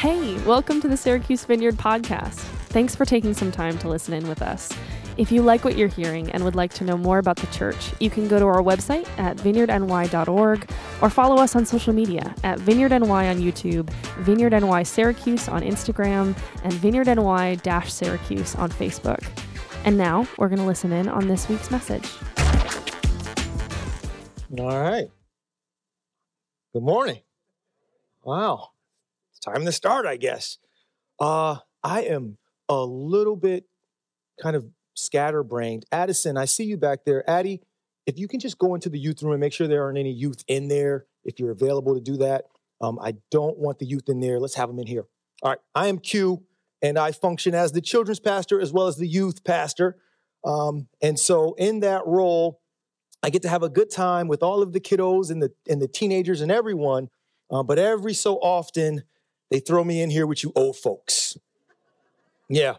Hey, welcome to the Syracuse Vineyard podcast. Thanks for taking some time to listen in with us. If you like what you're hearing and would like to know more about the church, you can go to our website at vineyardny.org or follow us on social media at vineyardny on YouTube, vineyardny Syracuse on Instagram, and vineyardny-Syracuse on Facebook. And now we're going to listen in on this week's message. All right. Good morning. Wow. It's time to start, I guess. I am a little bit kind of scatterbrained. Addison, I see you back there. Addie, if you can just go into the youth room and make sure there aren't any youth in there, if you're available to do that. I don't want the youth in there. Let's have them in here. All right. I am Q, and I function as the children's pastor as well as the youth pastor. And so in that role, I get to have a good time with all of the kiddos and the teenagers and everyone. But every so often, they throw me in here with you old folks. Yeah.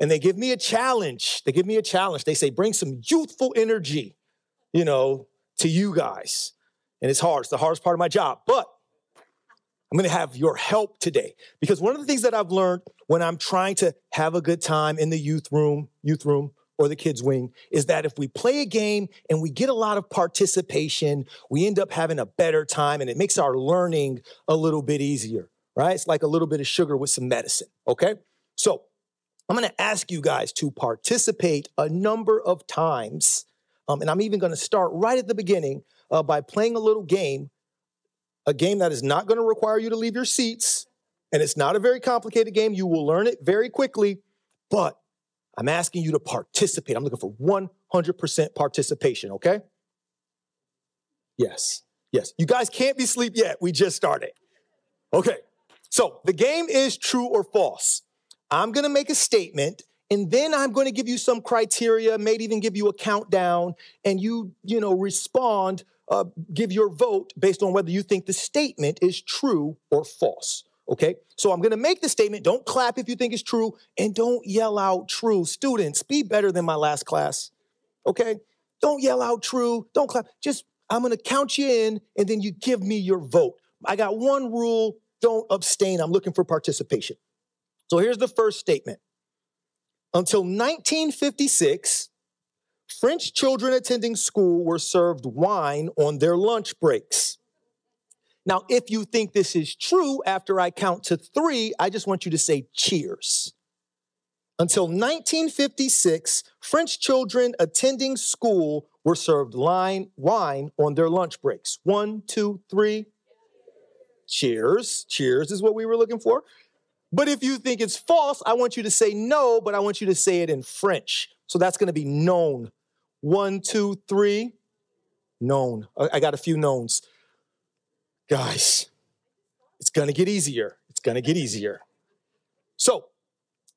And they give me a challenge. They say, bring some youthful energy, to you guys. And it's hard. It's the hardest part of my job. But I'm going to have your help today. Because one of the things that I've learned when I'm trying to have a good time in the youth room or the kids wing, is that if we play a game and we get a lot of participation, we end up having a better time. And it makes our learning a little bit easier, right? It's like a little bit of sugar with some medicine. Okay. So I'm going to ask you guys to participate a number of times. And I'm even going to start right at the beginning by playing a game that is not going to require you to leave your seats. And it's not a very complicated game. You will learn it very quickly, but I'm asking you to participate. I'm looking for 100% participation, okay? Yes. You guys can't be asleep yet. We just started. Okay, so the game is true or false. I'm going to make a statement, and then I'm going to give you some criteria, maybe even give you a countdown, and you respond, give your vote based on whether you think the statement is true or false. Okay, so I'm going to make the statement. Don't clap if you think it's true, and don't yell out true. Students, be better than my last class, okay? Don't yell out true. Don't clap. Just, I'm going to count you in, and then you give me your vote. I got one rule. Don't abstain. I'm looking for participation. So here's the first statement. Until 1956, French children attending school were served wine on their lunch breaks. Now, if you think this is true, after I count to three, I just want you to say cheers. Until 1956, French children attending school were served wine on their lunch breaks. 1, 2, 3. Cheers. Cheers is what we were looking for. But if you think it's false, I want you to say no, but I want you to say it in French. So that's going to be known. 1, 2, 3. Known. I got a few knowns. Guys, it's going to get easier. So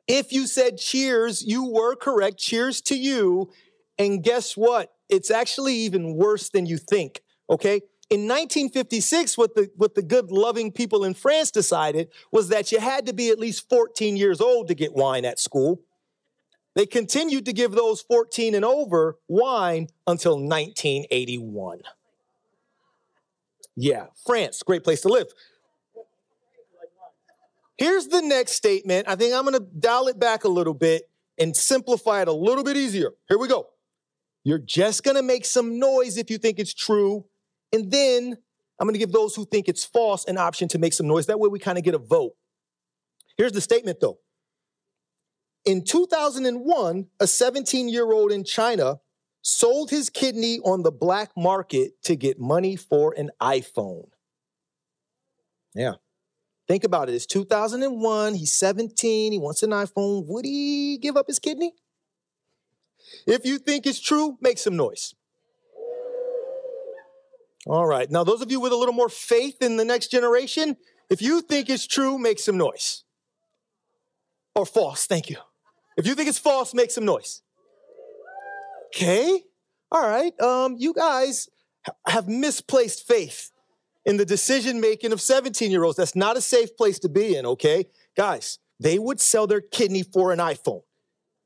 if you said cheers, you were correct. Cheers to you. And guess what? It's actually even worse than you think, okay? In 1956, what the good loving people in France decided was that you had to be at least 14 years old to get wine at school. They continued to give those 14 and over wine until 1981. Yeah, France, great place to live. Here's the next statement. I think I'm going to dial it back a little bit and simplify it a little bit easier. Here we go. You're just going to make some noise if you think it's true. And then I'm going to give those who think it's false an option to make some noise. That way we kind of get a vote. Here's the statement, though. In 2001, a 17-year-old in China sold his kidney on the black market to get money for an iPhone. Yeah. Think about it. It's 2001. He's 17. He wants an iPhone. Would he give up his kidney? If you think it's true, make some noise. All right. Now, those of you with a little more faith in the next generation, if you think it's true, make some noise. Or false. Thank you. If you think it's false, make some noise. Okay, all right. You guys have misplaced faith in the decision-making of 17-year-olds. That's not a safe place to be in, okay? Guys, they would sell their kidney for an iPhone.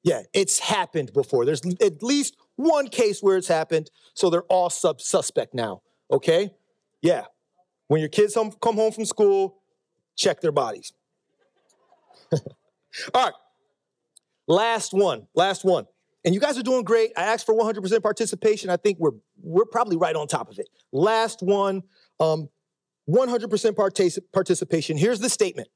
Yeah, it's happened before. There's at least one case where it's happened, so they're all suspect now, okay? Yeah, when your kids come home from school, check their bodies. All right. Last one. And you guys are doing great. I asked for 100% participation. I think we're probably right on top of it. Last one, 100% participation. Here's the statement.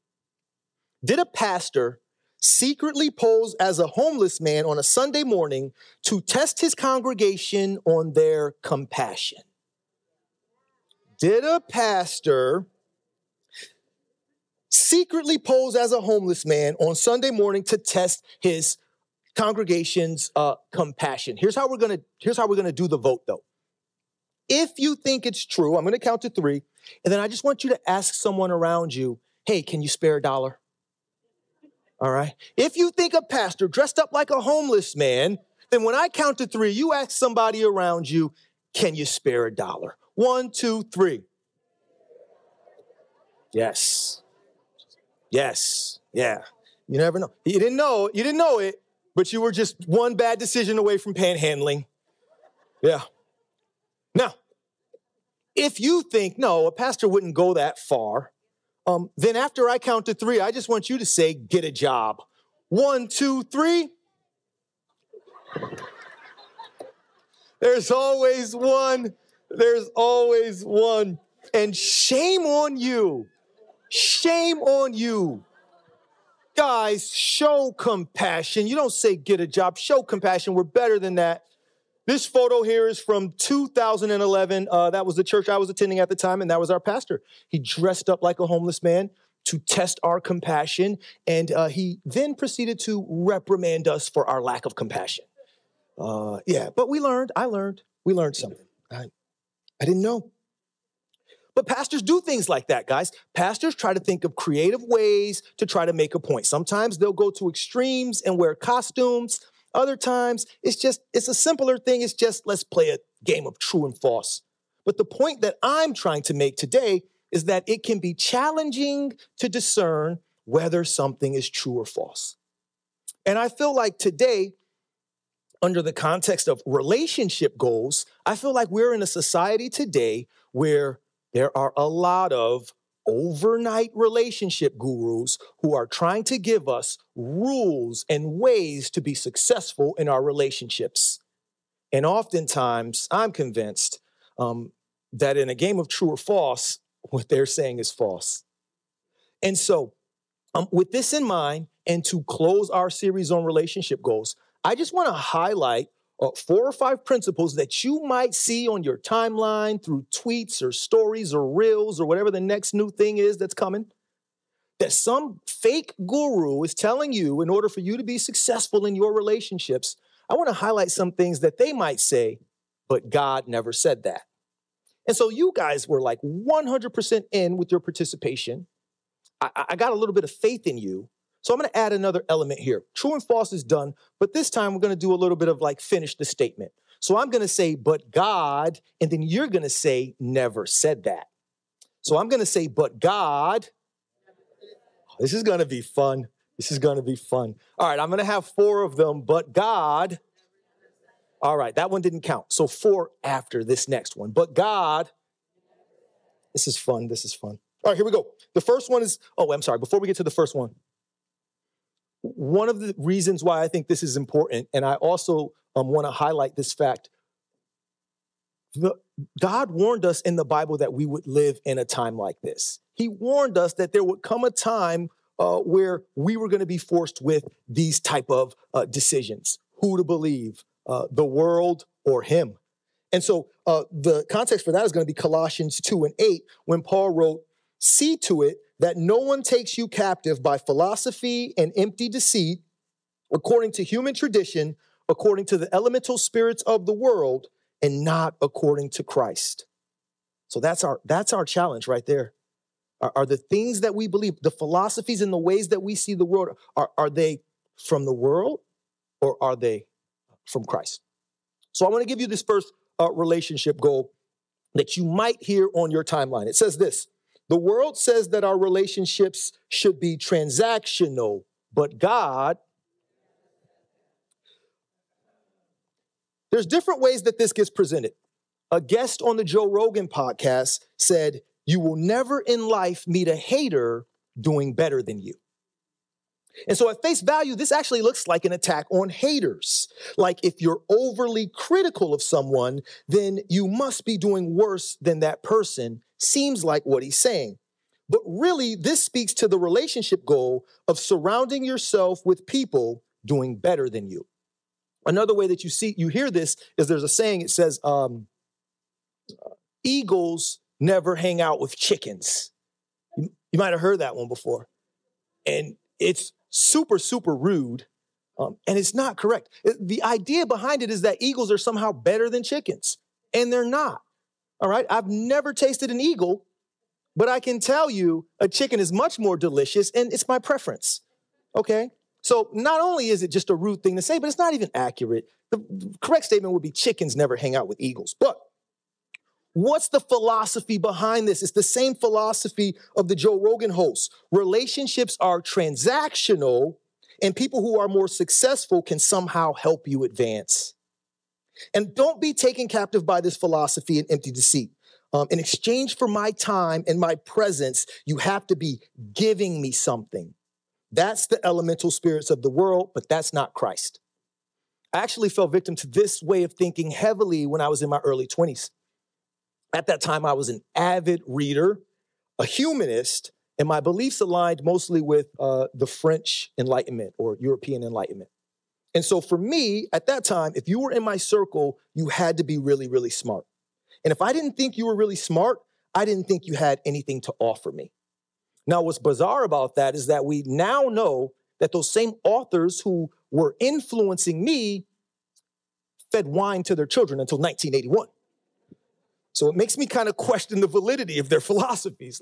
Did a pastor secretly pose as a homeless man on a Sunday morning to test his congregation on their compassion? Did a pastor secretly pose as a homeless man on Sunday morning to test his congregation's compassion? Here's how we're gonna do the vote, though. If you think it's true, I'm gonna count to three, and then I just want you to ask someone around you, hey, can you spare $1? All right. If you think a pastor dressed up like a homeless man, then when I count to three, you ask somebody around you, can you spare $1? 1, 2, 3. Yes. Yeah. You never know. You didn't know it, but you were just one bad decision away from panhandling. Yeah. Now, if you think, no, a pastor wouldn't go that far, then after I count to three, I just want you to say, get a job. 1, 2, 3. There's always one. And shame on you. Guys, show compassion. You don't say get a job. Show compassion. We're better than that. This photo here is from 2011. That was the church I was attending at the time, and that was our pastor. He dressed up like a homeless man to test our compassion, and he then proceeded to reprimand us for our lack of compassion. But we learned something. I didn't know. But pastors do things like that, guys. Pastors try to think of creative ways to try to make a point. Sometimes they'll go to extremes and wear costumes. Other times, it's a simpler thing. It's just, let's play a game of true and false. But the point that I'm trying to make today is that it can be challenging to discern whether something is true or false. And I feel like today, under the context of relationship goals, I feel like we're in a society today where there are a lot of overnight relationship gurus who are trying to give us rules and ways to be successful in our relationships. And oftentimes, I'm convinced that in a game of true or false, what they're saying is false. And so, with this in mind, and to close our series on relationship goals, I just want to highlight 4 or 5 principles that you might see on your timeline through tweets or stories or reels or whatever the next new thing is that's coming, that some fake guru is telling you in order for you to be successful in your relationships. I want to highlight some things that they might say, but God never said that. And so you guys were like 100% in with your participation. I got a little bit of faith in you. So I'm going to add another element here. True and false is done, but this time we're going to do a little bit of like finish the statement. So I'm going to say, but God, and then you're going to say, never said that. So I'm going to say, but God, this is going to be fun. All right, I'm going to have 4 of them, but God. All right, that one didn't count. So 4 after this next one, but God. This is fun. All right, here we go. The first one is, before we get to the first one, one of the reasons why I think this is important, and I also want to highlight this fact, God warned us in the Bible that we would live in a time like this. He warned us that there would come a time where we were going to be forced with these type of decisions, who to believe, the world or him. And so the context for that is going to be Colossians 2:8, when Paul wrote, see to it that no one takes you captive by philosophy and empty deceit, according to human tradition, according to the elemental spirits of the world, and not according to Christ. So that's our challenge right there. Are the things that we believe, the philosophies and the ways that we see the world, are they from the world or are they from Christ? So I want to give you this first relationship goal that you might hear on your timeline. It says this. The world says that our relationships should be transactional, but God, there's different ways that this gets presented. A guest on the Joe Rogan podcast said, you will never in life meet a hater doing better than you. And so at face value, this actually looks like an attack on haters. Like if you're overly critical of someone, then you must be doing worse than that person, seems like what he's saying. But really, this speaks to the relationship goal of surrounding yourself with people doing better than you. Another way that you hear this is there's a saying, it says, eagles never hang out with chickens. You might have heard that one before. And it's super, super rude, and it's not correct. The idea behind it is that eagles are somehow better than chickens, and they're not, all right? I've never tasted an eagle, but I can tell you a chicken is much more delicious, and it's my preference, okay? So not only is it just a rude thing to say, but it's not even accurate. The correct statement would be chickens never hang out with eagles. But what's the philosophy behind this? It's the same philosophy of the Joe Rogan host. Relationships are transactional, and people who are more successful can somehow help you advance. And don't be taken captive by this philosophy and empty deceit. In exchange for my time and my presence, you have to be giving me something. That's the elemental spirits of the world, but that's not Christ. I actually fell victim to this way of thinking heavily when I was in my early 20s. At that time, I was an avid reader, a humanist, and my beliefs aligned mostly with the French Enlightenment or European Enlightenment. And so for me, at that time, if you were in my circle, you had to be really, really smart. And if I didn't think you were really smart, I didn't think you had anything to offer me. Now, what's bizarre about that is that we now know that those same authors who were influencing me fed wine to their children until 1981. So it makes me kind of question the validity of their philosophies.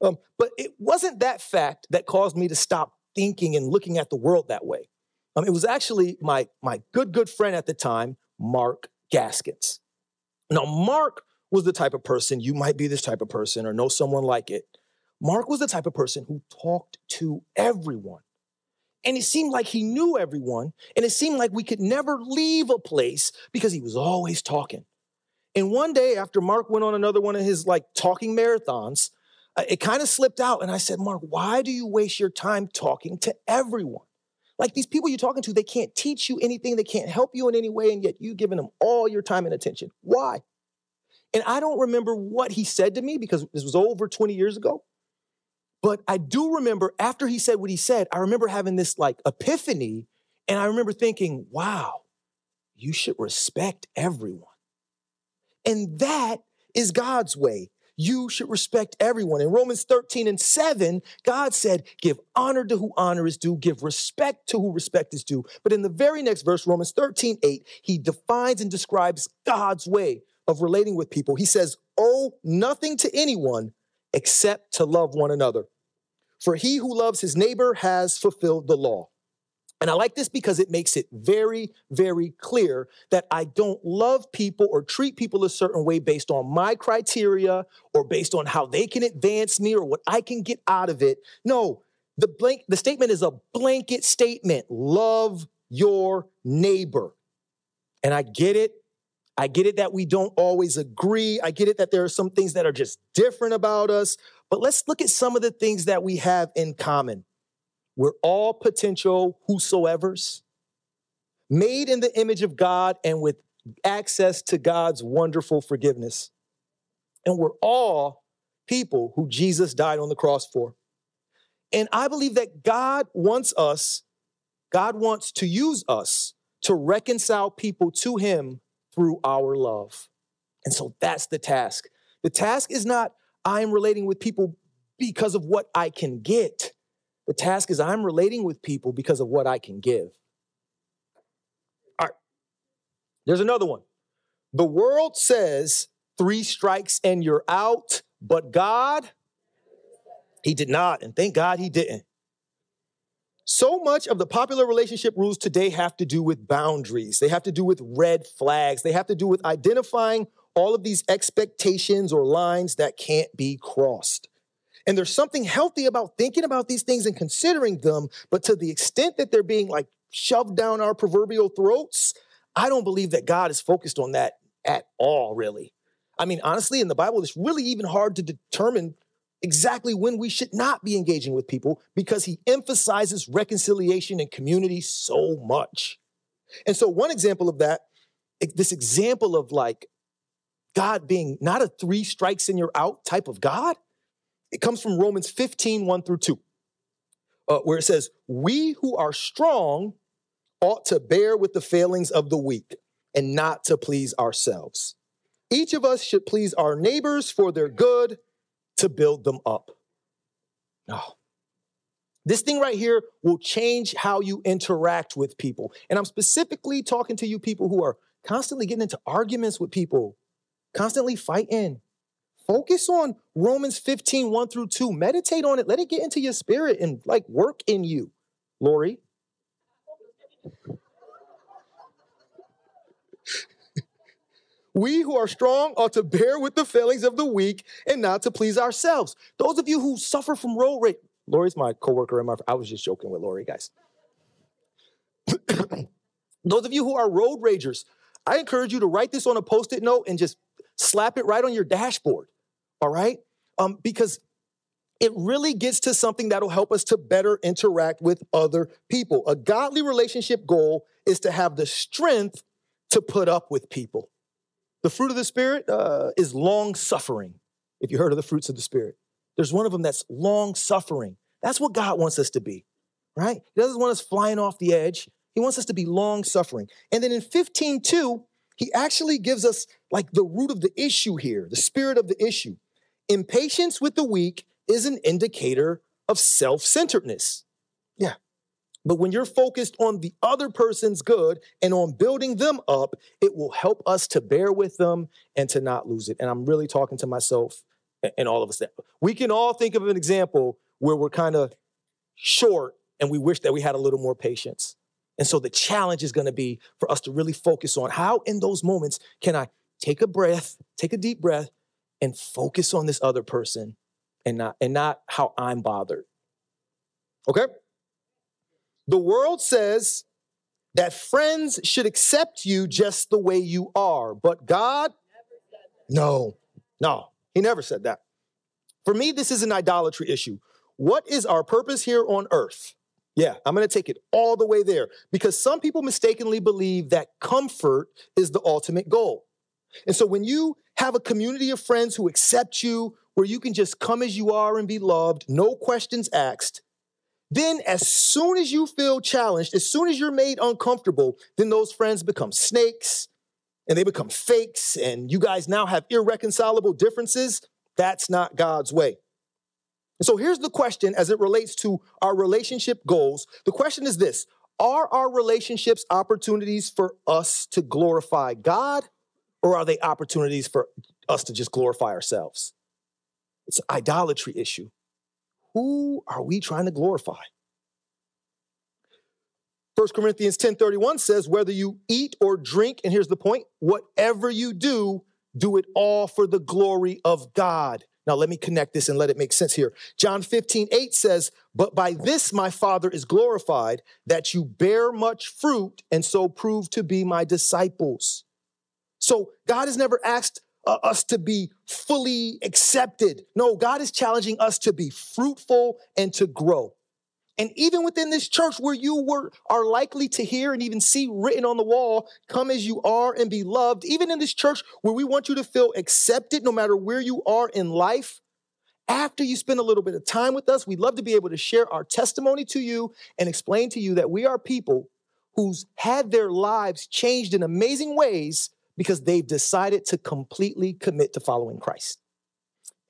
But it wasn't that fact that caused me to stop thinking and looking at the world that way. It was actually my good friend at the time, Mark Gaskins. Now, Mark was the type of person, you might be this type of person or know someone like it. Mark was the type of person who talked to everyone. And it seemed like he knew everyone. And it seemed like we could never leave a place because he was always talking. And one day after Mark went on another one of his talking marathons, it kind of slipped out. And I said, Mark, why do you waste your time talking to everyone? These people you're talking to, they can't teach you anything. They can't help you in any way. And yet you've given them all your time and attention. Why? And I don't remember what he said to me because this was over 20 years ago. But I do remember after he said what he said, I remember having this epiphany. And I remember thinking, wow, you should respect everyone. And that is God's way. You should respect everyone. In Romans 13:7, God said, give honor to who honor is due, give respect to who respect is due. But in the very next verse, Romans 13:8, he defines and describes God's way of relating with people. He says, owe nothing to anyone except to love one another. For he who loves his neighbor has fulfilled the law. And I like this because it makes it very, very clear that I don't love people or treat people a certain way based on my criteria or based on how they can advance me or what I can get out of it. No, the statement is a blanket statement. Love your neighbor. And I get it. I get it that we don't always agree. I get it that there are some things that are just different about us. But let's look at some of the things that we have in common. We're all potential whosoever's, made in the image of God and with access to God's wonderful forgiveness. And we're all people who Jesus died on the cross for. And I believe that God wants to use us to reconcile people to him through our love. And so that's the task. The task is not I am relating with people because of what I can get. The task is I'm relating with people because of what I can give. All right. There's another one. The world says 3 strikes and you're out, but God, he did not. And thank God he didn't. So much of the popular relationship rules today have to do with boundaries. They have to do with red flags. They have to do with identifying all of these expectations or lines that can't be crossed. And there's something healthy about thinking about these things and considering them, but to the extent that they're being shoved down our proverbial throats, I don't believe that God is focused on that at all, really. I mean, honestly, in the Bible, it's really even hard to determine exactly when we should not be engaging with people because he emphasizes reconciliation and community so much. And so one example of that, this example of like God being not a 3 strikes and you're out type of God, it comes from Romans 15, 1 through 2, where it says, we who are strong ought to bear with the failings of the weak and not to please ourselves. Each of us should please our neighbors for their good to build them up. Oh. This thing right here will change how you interact with people. And I'm specifically talking to you people who are constantly getting into arguments with people, constantly fighting. Focus on Romans 15, 1 through 2. Meditate on it. Let it get into your spirit and like work in you. Lori. We who are strong ought to bear with the failings of the weak and not to please ourselves. Those of you who suffer from road rage. Lori's my coworker. I was just joking with Lori, guys. Those of you who are road ragers, I encourage you to write this on a Post-it note and just slap it right on your dashboard, all right? Because it really gets to something that'll help us to better interact with other people. A godly relationship goal is to have the strength to put up with people. The fruit of the Spirit is long-suffering, if you heard of the fruits of the Spirit. There's one of them that's long-suffering. That's what God wants us to be, right? He doesn't want us flying off the edge. He wants us to be long-suffering. And then in 15:2, he actually gives us like the root of the issue here, the spirit of the issue. Impatience with the weak is an indicator of self-centeredness. Yeah. But when you're focused on the other person's good and on building them up, it will help us to bear with them and to not lose it. And I'm really talking to myself and all of us. We can all think of an example where we're kind of short and we wish that we had a little more patience. And so the challenge is going to be for us to really focus on how in those moments can I take a deep breath, and focus on this other person and not how I'm bothered. Okay? The world says that friends should accept you just the way you are, but God, no, he never said that. For me, this is an idolatry issue. What is our purpose here on earth? Yeah, I'm going to take it all the way there because some people mistakenly believe that comfort is the ultimate goal. And so when you have a community of friends who accept you, where you can just come as you are and be loved, no questions asked, then as soon as you feel challenged, as soon as you're made uncomfortable, then those friends become snakes and they become fakes and you guys now have irreconcilable differences. That's not God's way. And so here's the question as it relates to our relationship goals. The question is this: are our relationships opportunities for us to glorify God, or are they opportunities for us to just glorify ourselves? It's an idolatry issue. Who are we trying to glorify? First Corinthians 10:31 says, whether you eat or drink, and here's the point, whatever you do, do it all for the glory of God. Now let me connect this and let it make sense here. John 15:8 says, but by this my Father is glorified, that you bear much fruit and so prove to be my disciples. So God has never asked us to be fully accepted. No, God is challenging us to be fruitful and to grow. And even within this church where you are likely to hear and even see written on the wall, come as you are and be loved, even in this church where we want you to feel accepted no matter where you are in life, after you spend a little bit of time with us, we'd love to be able to share our testimony to you and explain to you that we are people who's had their lives changed in amazing ways because they've decided to completely commit to following Christ.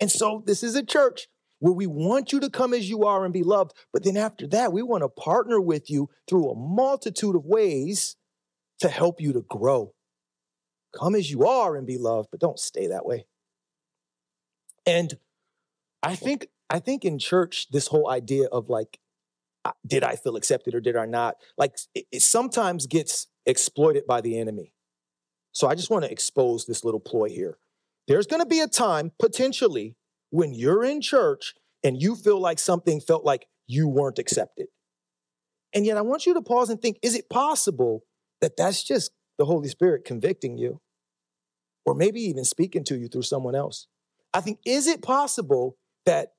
And so this is a church where we want you to come as you are and be loved, but then after that, we want to partner with you through a multitude of ways to help you to grow. Come as you are and be loved, but don't stay that way. And I think in church, this whole idea of like, did I feel accepted or did I not? Like it sometimes gets exploited by the enemy. So I just want to expose this little ploy here. There's going to be a time, potentially, when you're in church and you feel like something felt like you weren't accepted. And yet I want you to pause and think, is it possible that that's just the Holy Spirit convicting you? Or maybe even speaking to you through someone else? I think, is it possible that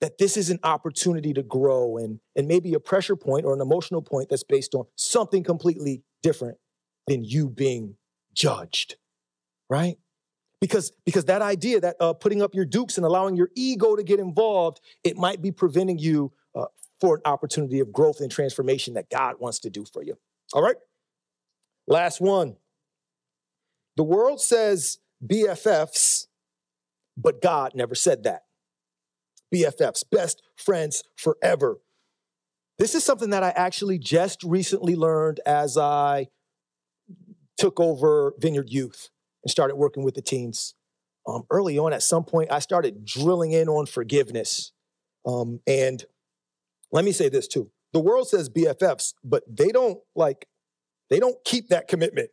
that this is an opportunity to grow and maybe a pressure point or an emotional point that's based on something completely different than you being judged, right? Because that idea that putting up your dukes and allowing your ego to get involved, it might be preventing you for an opportunity of growth and transformation that God wants to do for you. All right? Last one. The world says BFFs, but God never said that. BFFs, best friends forever. This is something that I actually just recently learned as I took over Vineyard Youth and started working with the teens. Early on, at some point, I started drilling in on forgiveness. And let me say this too. The world says BFFs, but they don't keep that commitment,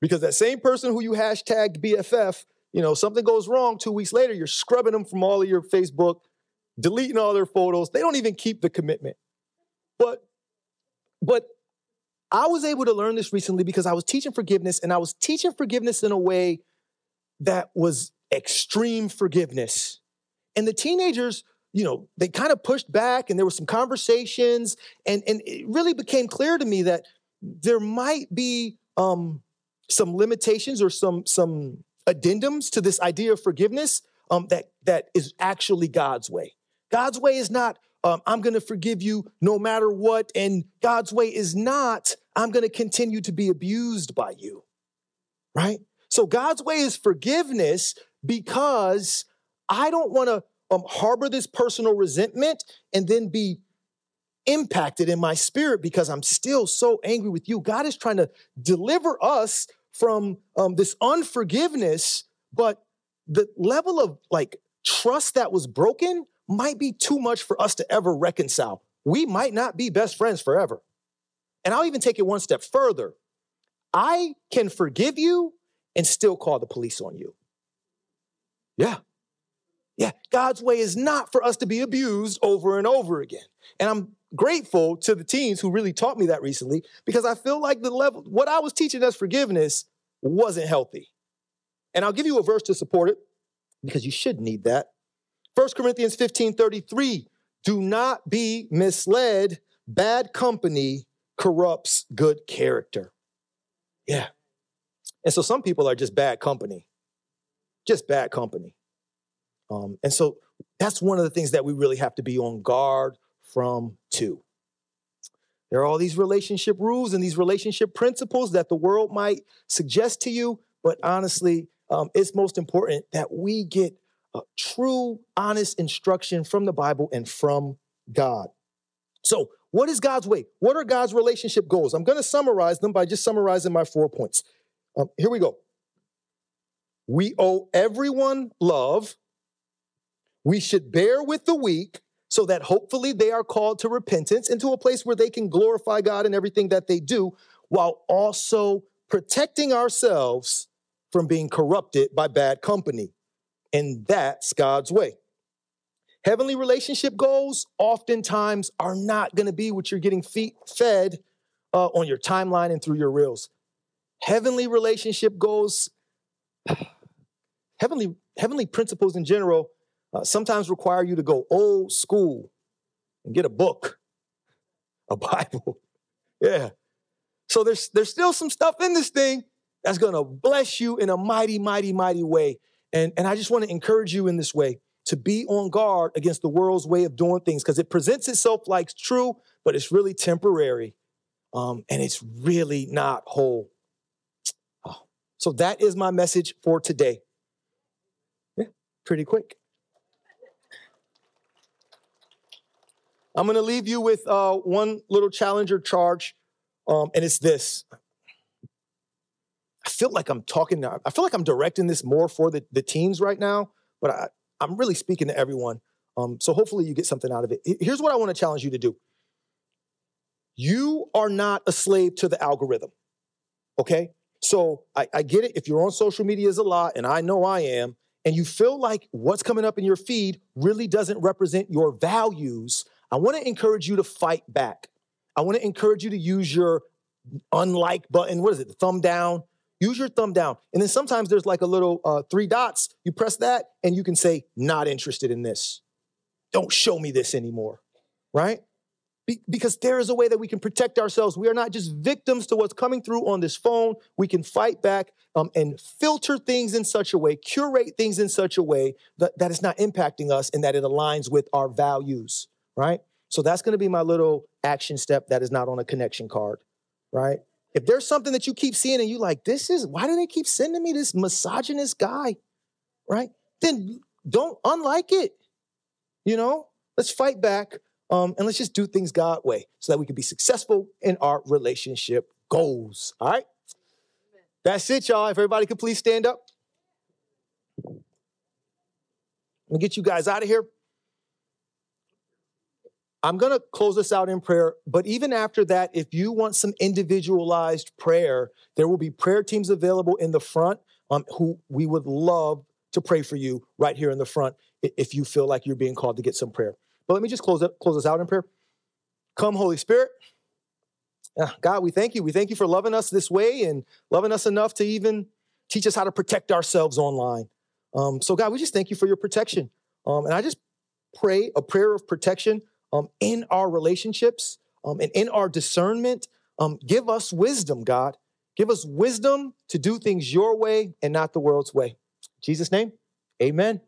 because that same person who you hashtagged BFF, you know, something goes wrong 2 weeks later, you're scrubbing them from all of your Facebook, deleting all their photos. They don't even keep the commitment. But I was able to learn this recently because I was teaching forgiveness, and I was teaching forgiveness in a way that was extreme forgiveness. And the teenagers, you know, they kind of pushed back, and there were some conversations, and it really became clear to me that there might be some limitations or some addendums to this idea of forgiveness that is actually God's way. God's way is not, I'm going to forgive you no matter what. And God's way is not, I'm going to continue to be abused by you, right? So God's way is forgiveness, because I don't want to harbor this personal resentment and then be impacted in my spirit because I'm still so angry with you. God is trying to deliver us from this unforgiveness, but the level of trust that was broken might be too much for us to ever reconcile. We might not be best friends forever. And I'll even take it one step further. I can forgive you and still call the police on you. Yeah. God's way is not for us to be abused over and over again. And I'm grateful to the teens who really taught me that recently, because I feel like the level, what I was teaching as forgiveness wasn't healthy. And I'll give you a verse to support it, because you should need that. First Corinthians 15:33, do not be misled. Bad company corrupts good character. Yeah. And so some people are just bad company. Just bad company. And so that's one of the things that we really have to be on guard from too. There are all these relationship rules and these relationship principles that the world might suggest to you. But honestly, it's most important that we get true, honest instruction from the Bible and from God. So what is God's way? What are God's relationship goals? I'm going to summarize them by just summarizing my 4 points. Here we go. We owe everyone love. We should bear with the weak so that hopefully they are called to repentance and to a place where they can glorify God in everything that they do, while also protecting ourselves from being corrupted by bad company. And that's God's way. Heavenly relationship goals oftentimes are not going to be what you're getting fed on your timeline and through your reels. Heavenly relationship goals, heavenly principles in general, sometimes require you to go old school and get a book, a Bible. Yeah. So there's still some stuff in this thing that's going to bless you in a mighty, mighty, mighty way. And I just want to encourage you in this way to be on guard against the world's way of doing things, because it presents itself like true, but it's really temporary. And it's really not whole. Oh. So that is my message for today. Yeah, pretty quick. I'm going to leave you with one little challenge or charge, and it's this. I feel like I'm talking now. I feel like I'm directing this more for the teens right now, but I'm really speaking to everyone. So hopefully you get something out of it. Here's what I want to challenge you to do. You are not a slave to the algorithm, okay? So I get it. If you're on social media a lot, and I know I am, and you feel like what's coming up in your feed really doesn't represent your values, I want to encourage you to fight back. I want to encourage you to use your unlike button. What is it? The thumb down. Use your thumb down. And then sometimes there's like a little 3 dots. You press that and you can say, not interested in this. Don't show me this anymore, right? Because there is a way that we can protect ourselves. We are not just victims to what's coming through on this phone. We can fight back and filter things in such a way, curate things in such a way that it's not impacting us and that it aligns with our values, right? So that's going to be my little action step that is not on a connection card, right? If there's something that you keep seeing and you like, why do they keep sending me this misogynist guy, right? Then don't unlike it, Let's fight back. And let's just do things God's way so that we can be successful in our relationship goals. All right? That's it, y'all. If everybody could please stand up. I'm going to get you guys out of here. I'm going to close this out in prayer. But even after that, if you want some individualized prayer, there will be prayer teams available in the front who we would love to pray for you right here in the front if you feel like you're being called to get some prayer. But let me just close us out in prayer. Come, Holy Spirit. God, we thank you. We thank you for loving us this way and loving us enough to even teach us how to protect ourselves online. So God, we just thank you for your protection. And I just pray a prayer of protection in our relationships and in our discernment. Give us wisdom, God. Give us wisdom to do things your way and not the world's way. In Jesus' name, amen.